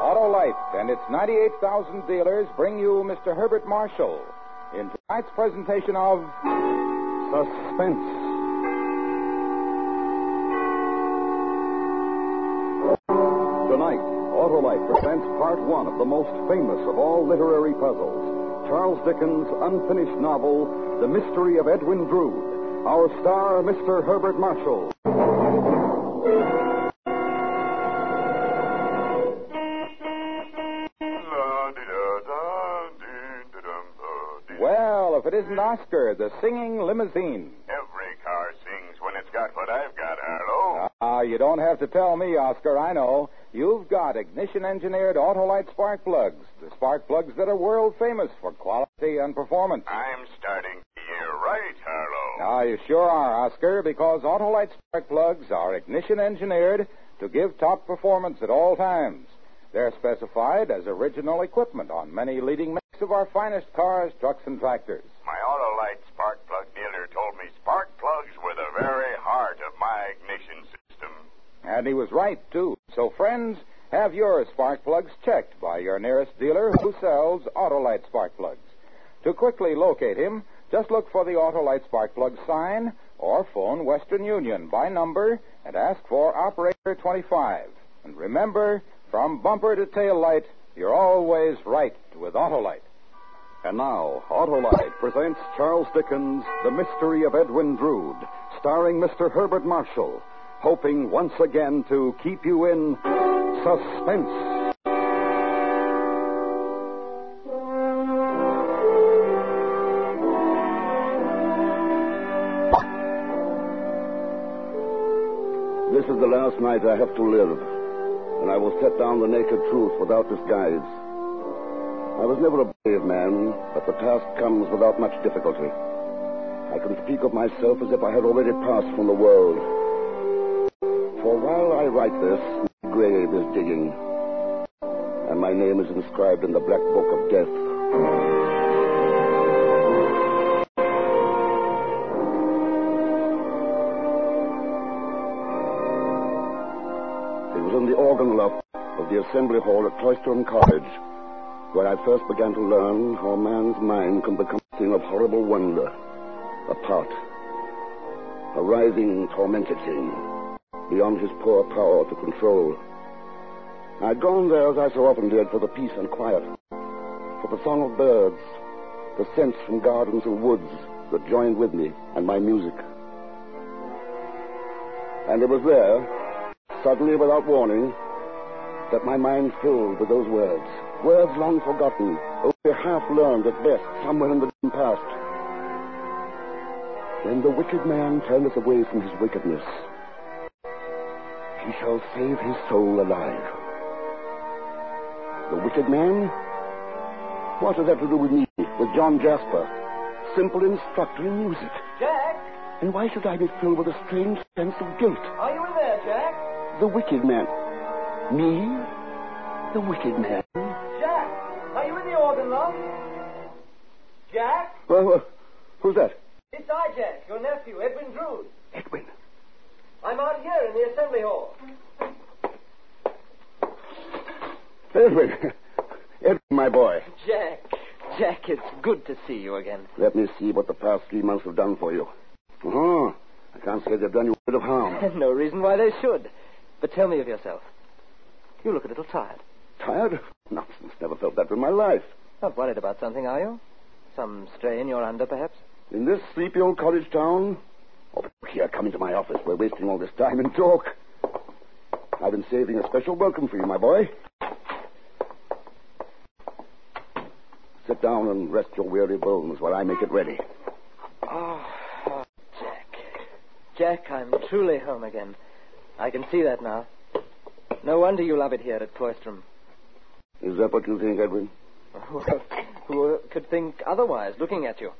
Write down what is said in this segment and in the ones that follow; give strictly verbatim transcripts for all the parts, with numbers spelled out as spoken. Autolite and its ninety-eight thousand dealers bring you Mister Herbert Marshall in tonight's presentation of Suspense. Tonight, Autolite presents part one of the most famous of all literary puzzles, Charles Dickens' unfinished novel, The Mystery of Edwin Drood. Our star, Mister Herbert Marshall. Well, if it isn't Oscar, the singing limousine. Every car sings when it's got what I've got, Harlow. Ah, uh, you don't have to tell me, Oscar, I know. You've got ignition-engineered Autolite spark plugs, the spark plugs that are world-famous for quality and performance. I'm starting to hear right, Harlow. Ah, you sure are, Oscar, because Autolite spark plugs are ignition-engineered to give top performance at all times. They're specified as original equipment on many leading makes of our finest cars, trucks, and tractors. My Autolite spark plug dealer told me spark plugs were the very heart of my ignition system. And he was right, too. So, friends, have your spark plugs checked by your nearest dealer who sells Autolite spark plugs. To quickly locate him, just look for the Autolite spark plug sign or phone Western Union by number and ask for Operator twenty-five. And remember, from bumper to tail light, you're always right with Autolite. And now, Autolite presents Charles Dickens' The Mystery of Edwin Drood, starring Mister Herbert Marshall, hoping once again to keep you in suspense. This is the last night I have to live, and I will set down the naked truth without disguise. I was never a brave man, but the task comes without much difficulty. I can speak of myself as if I had already passed from the world. For while I write this, my grave is digging, and my name is inscribed in the black book of death. It was in the organ loft of the assembly hall at Cloisterham College where I first began to learn how man's mind can become a thing of horrible wonder, a part, a writhing, tormented thing, beyond his poor power to control. I'd gone there, as I so often did, for the peace and quiet, for the song of birds, the scents from gardens and woods that joined with me and my music. And it was there, suddenly without warning, that my mind filled with those words, words long forgotten, only half learned at best, somewhere in the dim past. When the wicked man turned us away from his wickedness, he shall save his soul alive. The wicked man? What has that to do with me, with John Jasper, simple instructor in music? Jack! And why should I be filled with a strange sense of guilt? Are you in there, Jack? The wicked man. Me? The wicked man. Jack! Are you in the organ loft? Jack? Well, uh, who's that? It's I, Jack, your nephew, Edwin Drew. Edwin? I'm out here in the assembly hall. Edwin. Edwin, my boy. Jack. Jack, it's good to see you again. Let me see what the past three months have done for you. Oh, I can't say they've done you a bit of harm. No reason why they should. But tell me of yourself. You look a little tired. Tired? Nonsense. Never felt that in my life. Not worried about something, are you? Some strain you're under, perhaps? In this sleepy old college town? Oh, here, come into my office. We're wasting all this time in talk. I've been saving a special welcome for you, my boy. Sit down and rest your weary bones while I make it ready. Oh, oh Jack. Jack, I'm truly home again. I can see that now. No wonder you love it here at Cloisterham. Is that what you think, Edwin? Well, who could think otherwise, looking at you?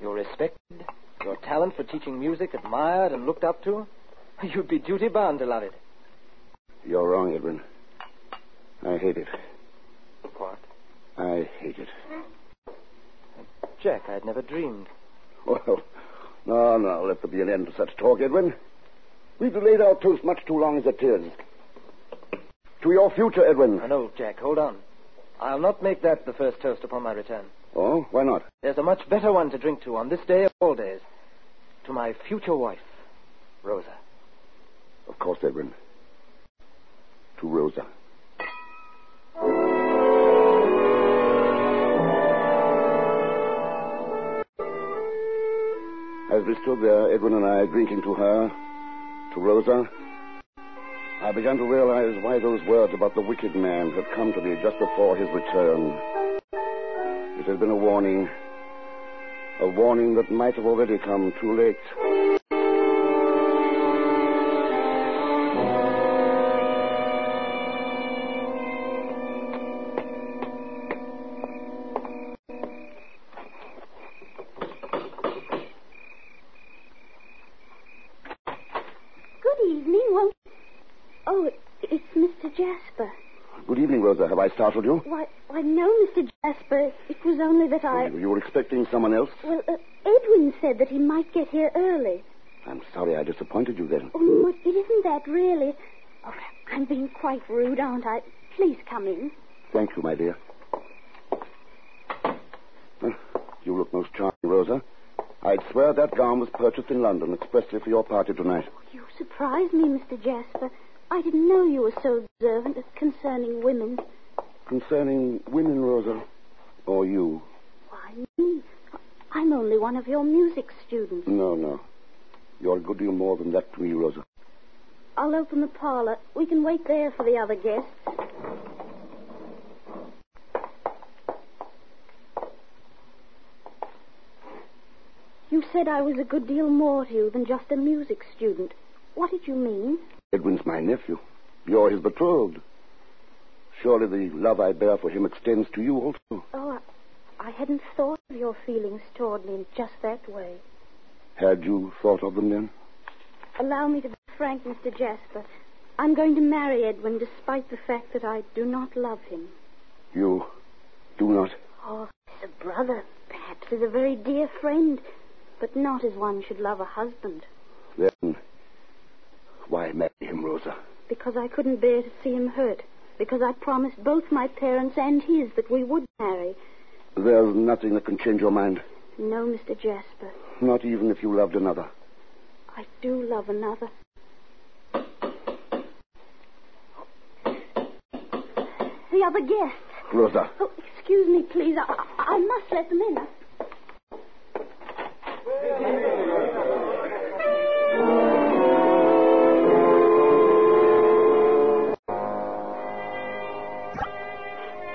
You're respected, your talent for teaching music admired and looked up to. You'd be duty-bound to love it. You're wrong, Edwin. I hate it. What? I hate it. Jack, I'd never dreamed. Well, no, no, let there be an end to such talk, Edwin. We've delayed our toast much too long as it is. To your future, Edwin. Oh, no, Jack, hold on. I'll not make that the first toast upon my return. Oh, why not? There's a much better one to drink to on this day of all days. To my future wife, Rosa. Of course, Edwin. To Rosa. As we stood there, Edwin and I, drinking to her, to Rosa, I began to realize why those words about the wicked man had come to me just before his return. It had been a warning, a warning that might have already come too late. Have I startled you? Why, why, no, Mister Jasper. It was only that I... Oh, you were expecting someone else? Well, uh, Edwin said that he might get here early. I'm sorry I disappointed you then. Oh, no, it isn't that, really. Oh, I'm being quite rude, aren't I? Please come in. Thank you, my dear. Well, you look most charming, Rosa. I'd swear that gown was purchased in London expressly for your party tonight. Oh, you surprised me, Mister Jasper. I didn't know you were so observant concerning women. Concerning women, Rosa? Or you? Why, me? I'm only one of your music students. No, no. You're a good deal more than that to me, Rosa. I'll open the parlor. We can wait there for the other guests. You said I was a good deal more to you than just a music student. What did you mean? Edwin's my nephew. You're his betrothed. Surely the love I bear for him extends to you also. Oh, I, I hadn't thought of your feelings toward me in just that way. Had you thought of them then? Allow me to be frank, Mister Jasper. I'm going to marry Edwin despite the fact that I do not love him. You do not? Oh, as a brother, perhaps as a very dear friend, but not as one should love a husband. Then... why marry him, Rosa? Because I couldn't bear to see him hurt. Because I promised both my parents and his that we would marry. There's nothing that can change your mind. No, Mister Jasper. Not even if you loved another. I do love another. The other guests. Rosa. Oh, excuse me, please. I, I must let them in.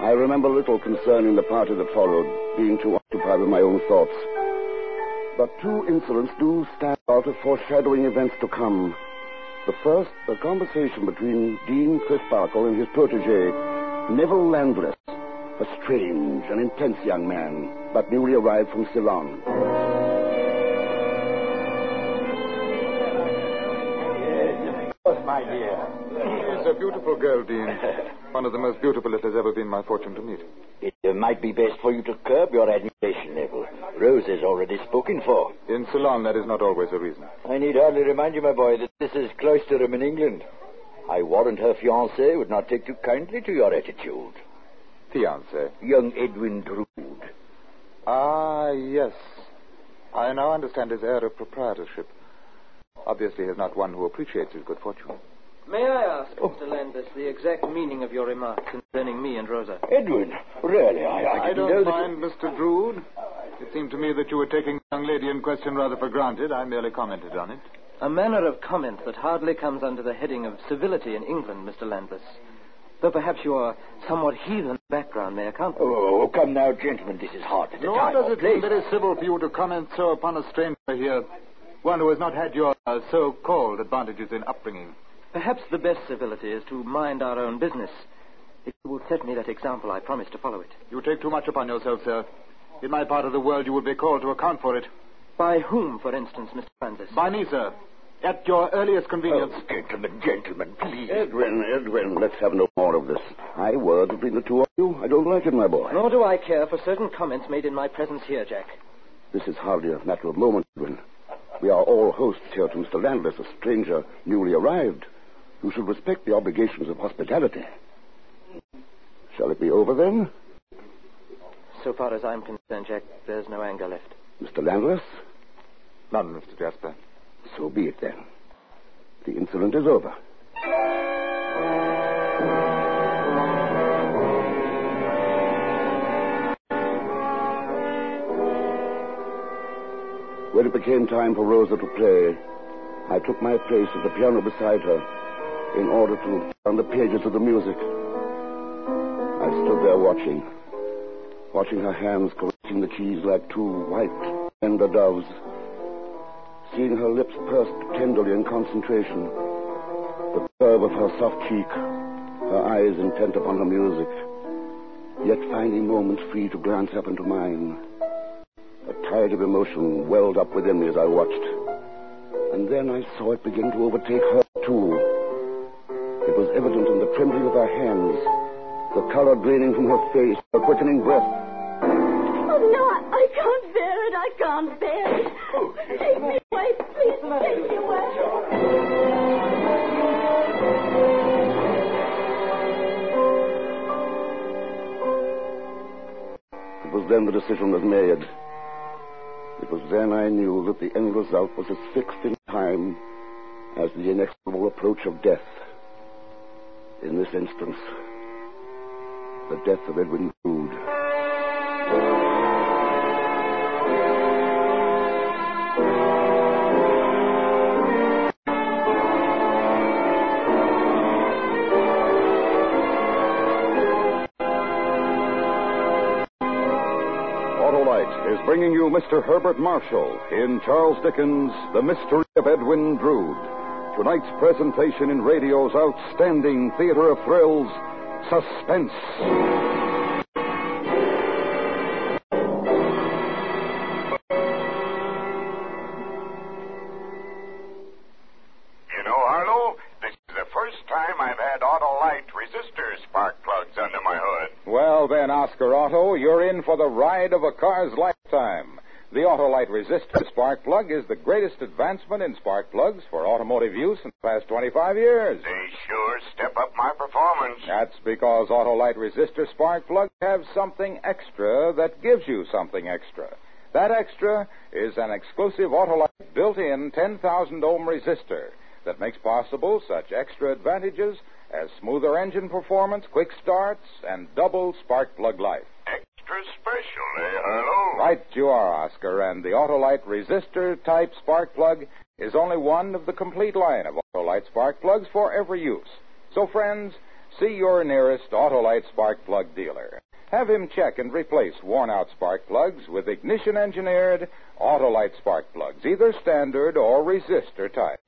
I remember little concerning the party that followed, being too occupied with my own thoughts. But two incidents do stand out as foreshadowing events to come. The first, a conversation between Dean Crisparkle and his protege, Neville Landless, a strange and intense young man, but newly arrived from Ceylon. Yes, my dear. She's a beautiful girl, Dean. One of the most beautiful it has ever been my fortune to meet. It uh, might be best for you to curb your admiration, Neville. Rose is already spoken for. In Ceylon, that is not always a reason. I need hardly remind you, my boy, that this is Cloisterham in England. I warrant her fiancé would not take too kindly to your attitude. Fiancé? Young Edwin Drood. Ah, yes. I now understand his air of proprietorship. Obviously, he is not one who appreciates his good fortune. May I ask, oh. Mister Landis, the exact meaning of your remark concerning me and Rosa? Edwin, really, I, I, I don't know mind, you... Mister Drood. It seemed to me that you were taking the young lady in question rather for granted. I merely commented on it. A manner of comment that hardly comes under the heading of civility in England, Mister Landis. Though perhaps your somewhat heathen background may account for it. Oh, come now, gentlemen, this is hard at the time or place. Nor does it seem very civil for you to comment so upon a stranger here, one who has not had your uh, so-called advantages in upbringing. Perhaps the best civility is to mind our own business. If you will set me that example, I promise to follow it. You take too much upon yourself, sir. In my part of the world, you will be called to account for it. By whom, for instance, Mister Landless? By me, sir. At your earliest convenience. Oh, gentlemen, gentlemen, please. Edwin, Edwin, let's have no more of this. High words between the two of you. I don't like it, my boy. Nor do I care for certain comments made in my presence here, Jack. This is hardly a matter of moment, Edwin. We are all hosts here to Mister Landless, a stranger newly arrived. You should respect the obligations of hospitality. Shall it be over, then? So far as I'm concerned, Jack, there's no anger left. Mister Landless? None, Mister Jasper. So be it, then. The incident is over. When it became time for Rosa to play, I took my place at the piano beside her in order to look down the pages of the music. I stood there watching, watching her hands caressing the keys like two white, tender doves, seeing her lips pursed tenderly in concentration, the curve of her soft cheek, her eyes intent upon her music, yet finding moments free to glance up into mine. A tide of emotion welled up within me as I watched, and then I saw it begin to overtake her, too. It was evident in the trembling of her hands, the color draining from her face, her quickening breath. Oh, no, I, I can't bear it. I can't bear it. Oh, take me away, please. Take me away. It was then the decision was made. It was then I knew that the end result was as fixed in time as the inexorable approach of death. In this instance, the death of Edwin Drood. Autolite is bringing you Mister Herbert Marshall in Charles Dickens' The Mystery of Edwin Drood. Tonight's presentation in radio's outstanding theater of thrills, Suspense. You know, Harlow, this is the first time I've had Autolite resistor spark plugs under my hood. Well then, Oscar Otto, you're in for the ride of a car's lifetime. The Autolite resistor spark plug is the greatest advancement in spark plugs for automotive use in the past twenty-five years. They sure step up my performance. That's because Autolite resistor spark plugs have something extra that gives you something extra. That extra is an exclusive Autolite built-in ten thousand ohm resistor that makes possible such extra advantages as smoother engine performance, quick starts, and double spark plug life. Extra special, eh, Harlow? Right you are, Oscar, and the Autolite resistor-type spark plug is only one of the complete line of Autolite spark plugs for every use. So, friends, see your nearest Autolite spark plug dealer. Have him check and replace worn-out spark plugs with ignition-engineered Autolite spark plugs, either standard or resistor-type.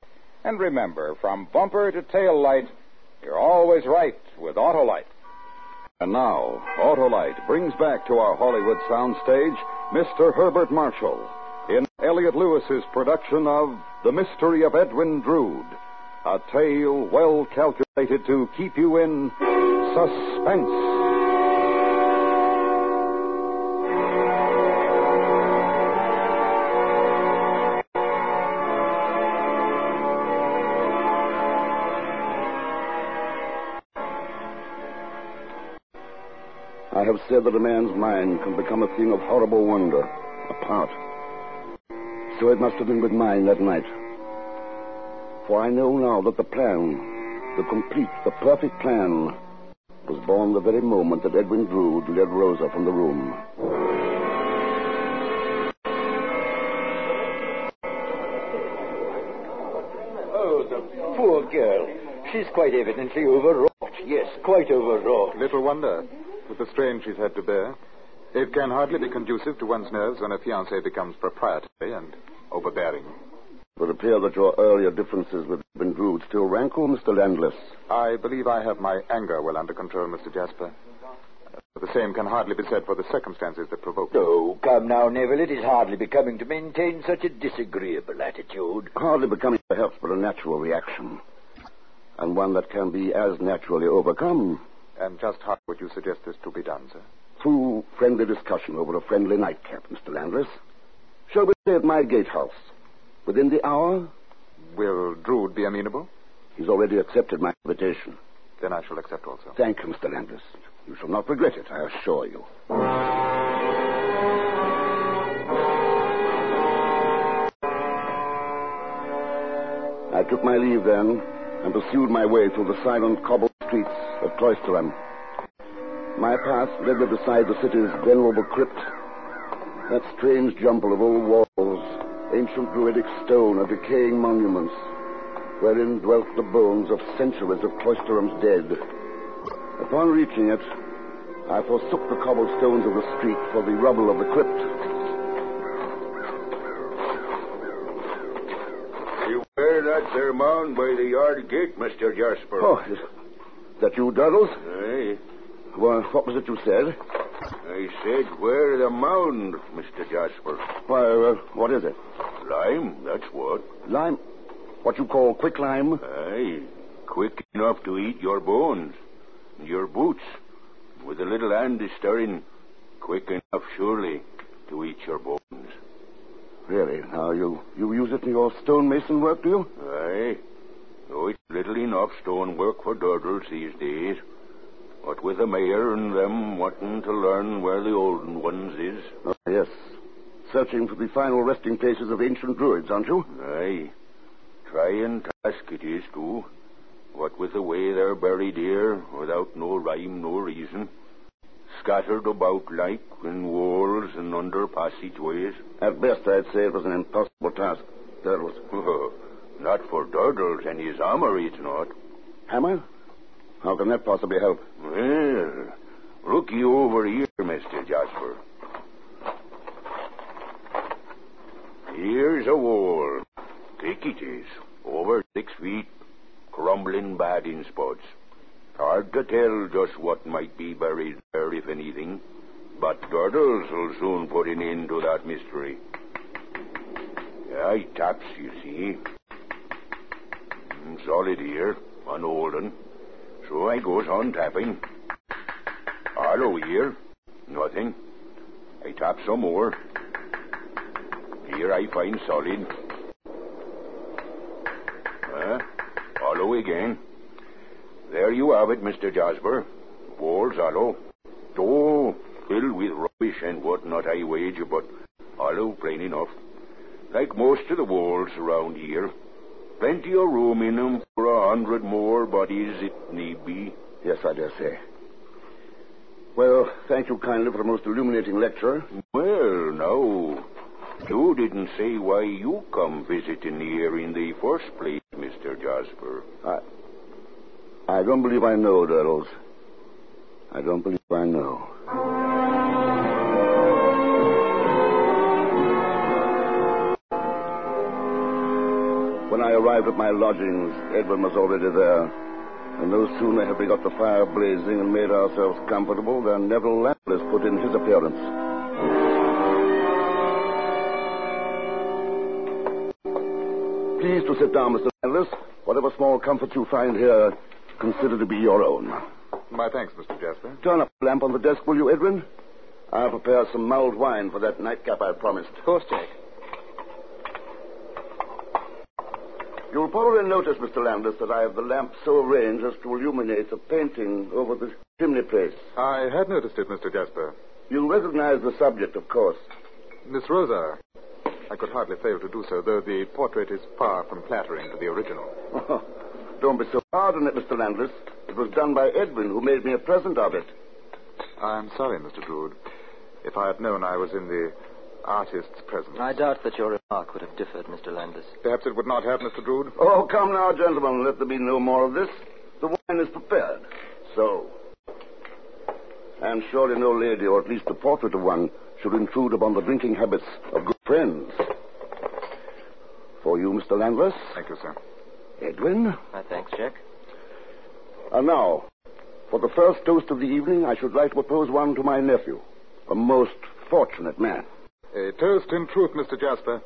And remember, from bumper to tail light, you're always right with Autolite. And now, Autolite brings back to our Hollywood soundstage Mister Herbert Marshall in Elliot Lewis's production of The Mystery of Edwin Drood, a tale well calculated to keep you in suspense. I have said that a man's mind can become a thing of horrible wonder, apart. So it must have been with mine that night. For I know now that the plan, the complete, the perfect plan, was born the very moment that Edwin Drood led Rosa from the room. Oh, the poor girl. She's quite evidently overwrought. Yes, quite overwrought. Little wonder. With the strain she's had to bear, it can hardly be conducive to one's nerves when a fiancé becomes proprietary and overbearing. It would appear that your earlier differences with Edwin Drood still rankle, Mister Landless. I believe I have my anger well under control, Mister Jasper. The same can hardly be said for the circumstances that provoked it. Oh, come now, Neville. It is hardly becoming to maintain such a disagreeable attitude. Hardly becoming, perhaps, but a natural reaction. And one that can be as naturally overcome. And just how would you suggest this to be done, sir? Through friendly discussion over a friendly nightcap, Mister Landless. Shall we stay at my gatehouse? Within the hour? Will Drood be amenable? He's already accepted my invitation. Then I shall accept also. Thank you, Mister Landless. You shall not regret it, I assure you. I took my leave then and pursued my way through the silent cobbled streets of Cloisterham. My path led me beside the city's venerable crypt, that strange jumble of old walls, ancient Druidic stone and decaying monuments, wherein dwelt the bones of centuries of Cloisterham's dead. Upon reaching it, I forsook the cobblestones of the street for the rubble of the crypt. You wear that there mound by the yard gate, Mister Jasper. Oh, is that you, Durdles? Aye. Well, what was it you said? I said, where the mound, Mister Jasper. Why, uh, what is it? Lime, that's what. Lime? What you call quick lime? Aye. Quick enough to eat your bones and your boots. With a little hand stirring, quick enough, surely, to eat your bones. Really? Now, you, you use it in your stonemason work, do you? Aye. Though it's little enough stone work for Durdles these days. But with the mayor and them wanting to learn where the olden ones is. Oh, yes. Searching for the final resting places of ancient druids, aren't you? Aye. Trying task it is, too. What with the way they're buried here, without no rhyme, no reason. Scattered about like in walls and under passageways. At best, I'd say it was an impossible task. That was... Not for Durdles and his hammer, it's not. Hammer? How can that possibly help? Well, look you over here, Mister Jasper. Here's a wall. Thick it is. Over six feet. Crumbling bad in spots. Hard to tell just what might be buried there, if anything. But Durdles will soon put an end to that mystery. Yeah, he taps, you see. Solid here. An old un. So I goes on tapping. Harlow here. Nothing. I tap some more. Here I find solid. Huh? Hollow again. There you have it, Mister Jasper. Walls hollow. Oh, filled with rubbish and what not, I wager, but hollow plain enough. Like most of the walls around here. Plenty of room in them for a hundred more bodies, it need be. Yes, I dare say. Well, thank you kindly for the most illuminating lecture. Well, now, you didn't say why you come visiting here in the first place, Mister Jasper. I... I don't believe I know, Durdles. I don't believe I know. When I arrived at my lodgings, Edwin was already there. And no sooner had we got the fire blazing and made ourselves comfortable than Neville Landless put in his appearance. Please to sit down, Mister Landless. Whatever small comforts you find here, consider to be your own. My thanks, Mister Jasper. Turn up the lamp on the desk, will you, Edwin? I'll prepare some mulled wine for that nightcap I promised. Of course, Jack. You'll probably notice, Mister Landless, that I have the lamp so arranged as to illuminate a painting over the chimney place. I had noticed it, Mister Jasper. You'll recognize the subject, of course. Miss Rosa. I could hardly fail to do so, though the portrait is far from flattering to the original. Oh, don't be so hard on it, Mister Landless. It was done by Edwin, who made me a present of it. I'm sorry, Mister Drood. If I had known I was in the artist's presence. I doubt that your remark would have differed, Mister Landless. Perhaps it would not have, Mister Drood. Oh, come now, gentlemen, let there be no more of this. The wine is prepared. So, and surely no lady, or at least the portrait of one, should intrude upon the drinking habits of good friends. For for you, Mister Landless. Thank you, sir. Edwin? Uh, thanks, Jack. And now, for the first toast of the evening, I should like to propose one to my nephew, a most fortunate man. A toast in truth, Mister Jasper.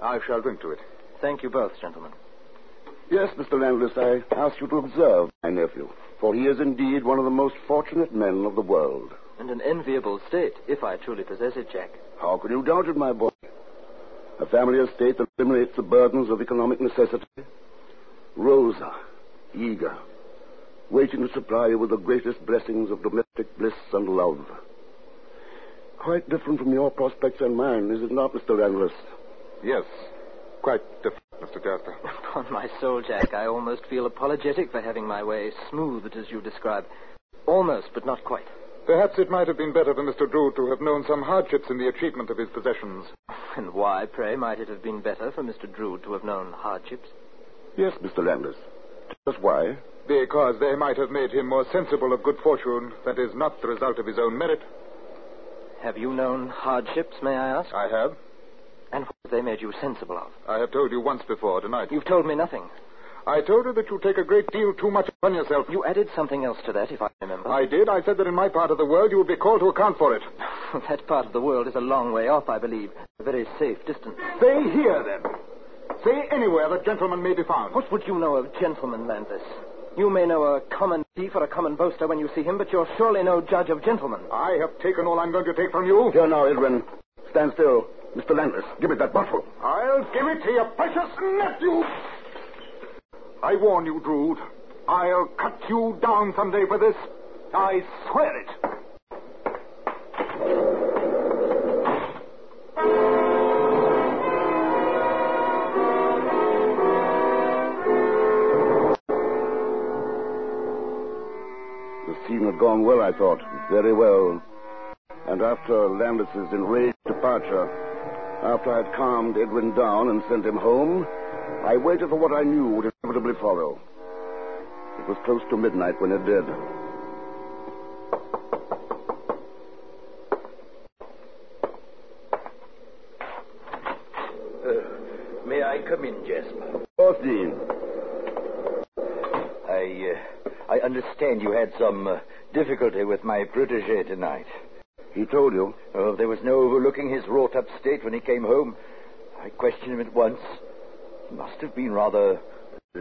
I shall drink to it. Thank you both, gentlemen. Yes, Mister Landless, I ask you to observe my nephew, for he is indeed one of the most fortunate men of the world. And an enviable state, if I truly possess it, Jack. How could you doubt it, my boy? A family estate that eliminates the burdens of economic necessity. Rosa, eager, waiting to supply you with the greatest blessings of domestic bliss and love. Quite different from your prospects and mine, is it not, Mister Landless? Yes, quite different, Mister Jasper. Upon my soul, Jack, I almost feel apologetic for having my way smoothed as you describe. Almost, but not quite. Perhaps it might have been better for Mister Drew to have known some hardships in the achievement of his possessions. And why, pray, might it have been better for Mister Drew to have known hardships? Yes, Mister Landless. Tell us why. Because they might have made him more sensible of good fortune that is not the result of his own merit. Have you known hardships, may I ask? I have. And what have they made you sensible of? I have told you once before tonight. You've told me nothing. I told you that you take a great deal too much upon yourself. You added something else to that, if I remember. I did. I said that in my part of the world you would be called to account for it. That part of the world is a long way off, I believe. A very safe distance. Say here, then. Say anywhere that gentlemen may be found. What would you know of gentlemen, Landless? You may know a common thief or a common boaster when you see him, but you're surely no judge of gentlemen. I have taken all I'm going to take from you. Here now, Edwin. Stand still. Mister Landless, give me that bottle. I'll give it to your precious nephew. I warn you, Drood. I'll cut you down someday for this. I swear it. The scene had gone well, I thought. Very well. And after Landless's enraged departure, after I had calmed Edwin down and sent him home, I waited for what I knew would inevitably follow. It was close to midnight when it did. Uh, may I come in, Jasper? Of course, Dean. I, uh, I understand you had some uh, difficulty with my protégé tonight. He told you? Oh, there was no overlooking his wrought-up state when he came home. I questioned him at once. It must have been rather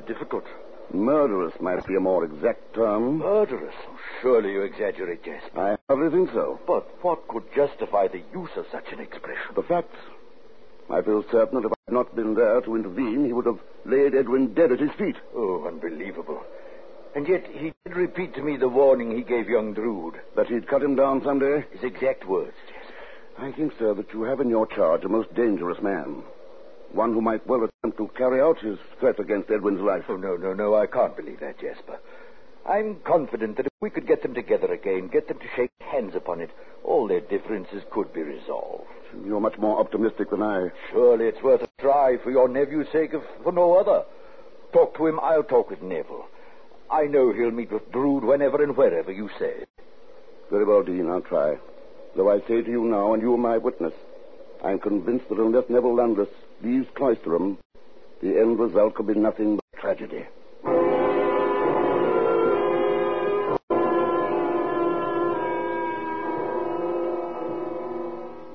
difficult. Murderous might be a more exact term. Murderous? Oh, surely you exaggerate, Jasper. I hardly think so. But what could justify the use of such an expression? The fact. I feel certain that if I had not been there to intervene, he would have laid Edwin dead at his feet. Oh, unbelievable. And yet he did repeat to me the warning he gave young Drood. That he'd cut him down someday? His exact words, yes. I think, sir, that you have in your charge a most dangerous man. One who might well attempt to carry out his threat against Edwin's life. Oh, no, no, no, I can't believe that, Jasper. I'm confident that if we could get them together again, get them to shake hands upon it, all their differences could be resolved. You're much more optimistic than I. Surely it's worth a try for your nephew's sake, if for no other. Talk to him, I'll talk with Neville. I know he'll meet with Drood whenever and wherever you say. Very well, Dean, I'll try. Though I say to you now, and you are my witness, I'm convinced that unless Neville Landless leaves Cloisterham, the end result could be nothing but tragedy.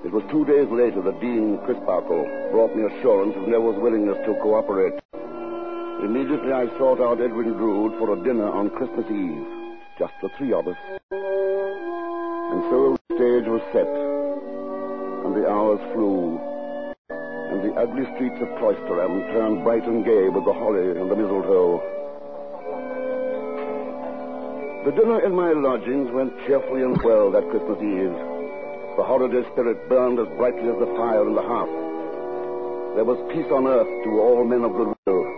It was two days later that Dean Crisparkle brought me assurance of Neville's willingness to cooperate. Immediately I sought out Edwin Drood for a dinner on Christmas Eve. Just the three of us. And so the stage was set. And the hours flew. And the ugly streets of Cloisterham turned bright and gay with the holly and the mistletoe. The dinner in my lodgings went cheerfully and well that Christmas Eve. The holiday spirit burned as brightly as the fire in the hearth. There was peace on earth to all men of goodwill.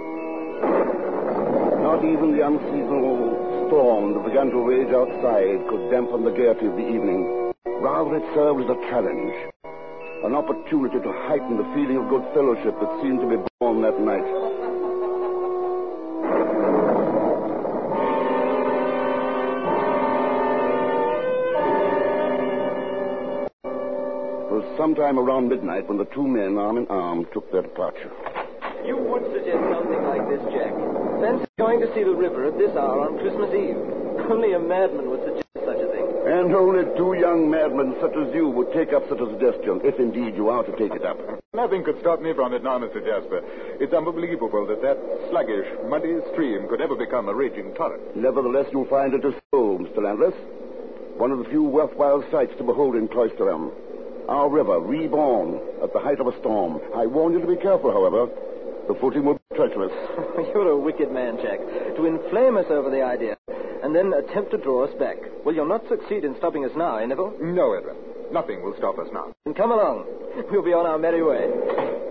Not even the unseasonal storm that began to rage outside could dampen the gaiety of the evening. Rather, it served as a challenge, an opportunity to heighten the feeling of good fellowship that seemed to be born that night. It was sometime around midnight when the two men, arm in arm, took their departure. You would suggest something like this, Jack. Fancy going to see the river at this hour on Christmas Eve. Only a madman would suggest such a thing. And only two young madmen such as you would take up such a suggestion, if indeed you are to take it up. Nothing could stop me from it now, Mister Jasper. It's unbelievable that that sluggish, muddy stream could ever become a raging torrent. Nevertheless, you'll find it is so, Mister Landless. One of the few worthwhile sights to behold in Cloisterham. Our river, reborn at the height of a storm. I warn you to be careful, however. The footing will be treacherous. You're a wicked man, Jack, to inflame us over the idea and then attempt to draw us back. Well, you'll not succeed in stopping us now, eh, Neville? No, Edwin. Nothing will stop us now. Then come along. We'll be on our merry way.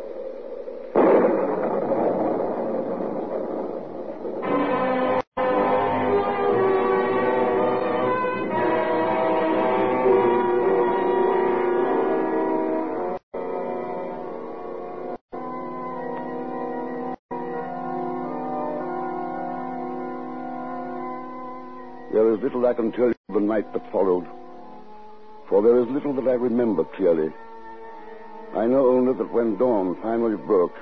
There is little I can tell you of the night that followed, for there is little that I remember clearly. I know only that when dawn finally broke,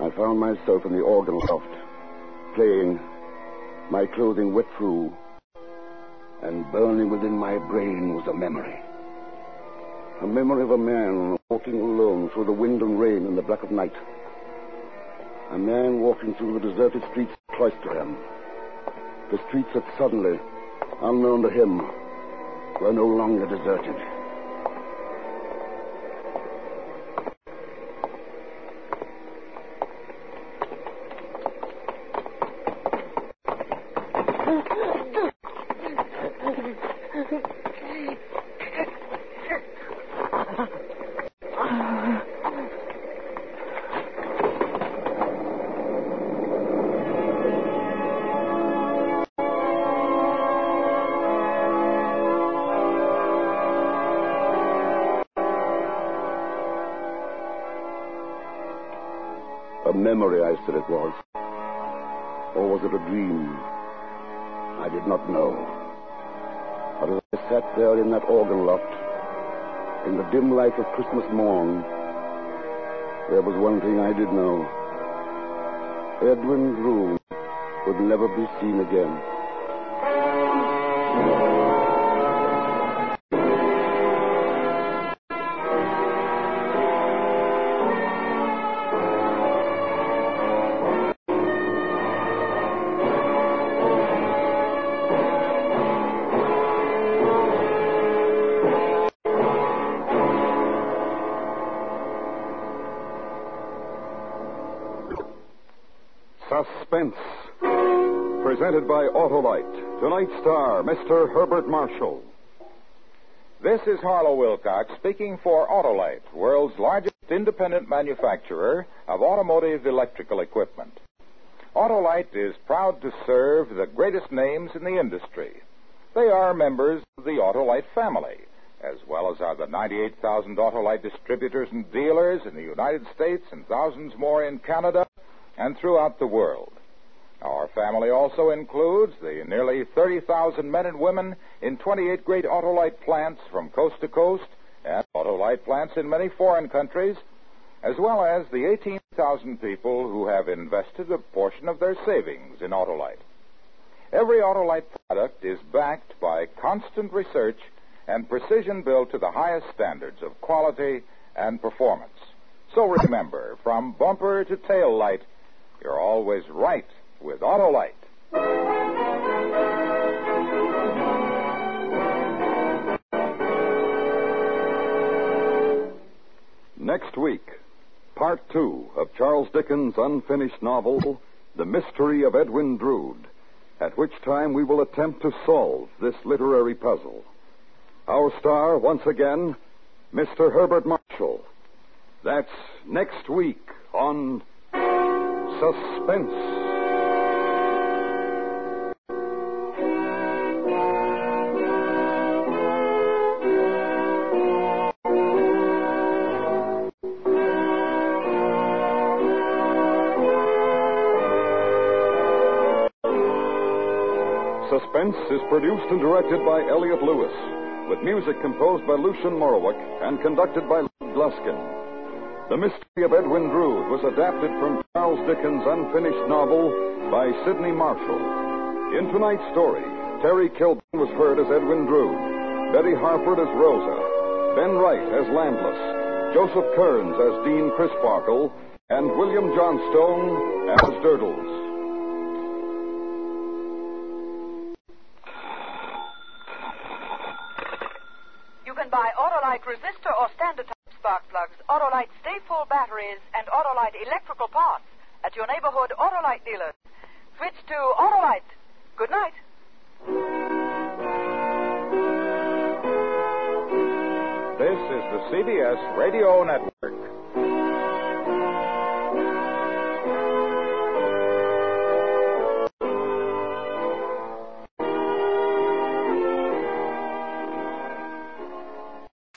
I found myself in the organ loft, playing, my clothing wet through, and burning within my brain was a memory. A memory of a man walking alone through the wind and rain in the black of night. A man walking through the deserted streets of Cloisterham. The streets that suddenly, unknown to him, were no longer deserted. Memory, I said it was. Or was it a dream? I did not know. But as I sat there in that organ loft, in the dim light of Christmas morn, there was one thing I did know. Edwin Drew would never be seen again. Suspense, presented by Autolite. Tonight's star, Mister Herbert Marshall. This is Harlow Wilcox speaking for Autolite, world's largest independent manufacturer of automotive electrical equipment. Autolite is proud to serve the greatest names in the industry. They are members of the Autolite family, as well as are the ninety-eight thousand Autolite distributors and dealers in the United States and thousands more in Canada and throughout the world. Our family also includes the nearly thirty thousand men and women in twenty-eight great Autolite plants from coast to coast and Autolite plants in many foreign countries, as well as the eighteen thousand people who have invested a portion of their savings in Autolite. Every Autolite product is backed by constant research and precision built to the highest standards of quality and performance. So remember, from bumper to tail light, you're always right with Autolite. Next week, part two of Charles Dickens' unfinished novel, The Mystery of Edwin Drood, at which time we will attempt to solve this literary puzzle. Our star, once again, Mister Herbert Marshall. That's next week on Suspense. Suspense is produced and directed by Elliot Lewis, with music composed by Lucian Morawick and conducted by Luke Gluskin. The Mystery of Edwin Drood was adapted from Charles Dickens' unfinished novel by Sidney Marshall. In tonight's story, Terry Kilburn was heard as Edwin Drood, Betty Harford as Rosa, Ben Wright as Landless, Joseph Kearns as Dean Crisparkle, and William Johnstone as Durdles. Buy Autolite resistor or standard type spark plugs, Autolite stay-full batteries, and Autolite electrical parts at your neighborhood Autolite dealers. Switch to Autolite. Good night. This is the C B S Radio Network.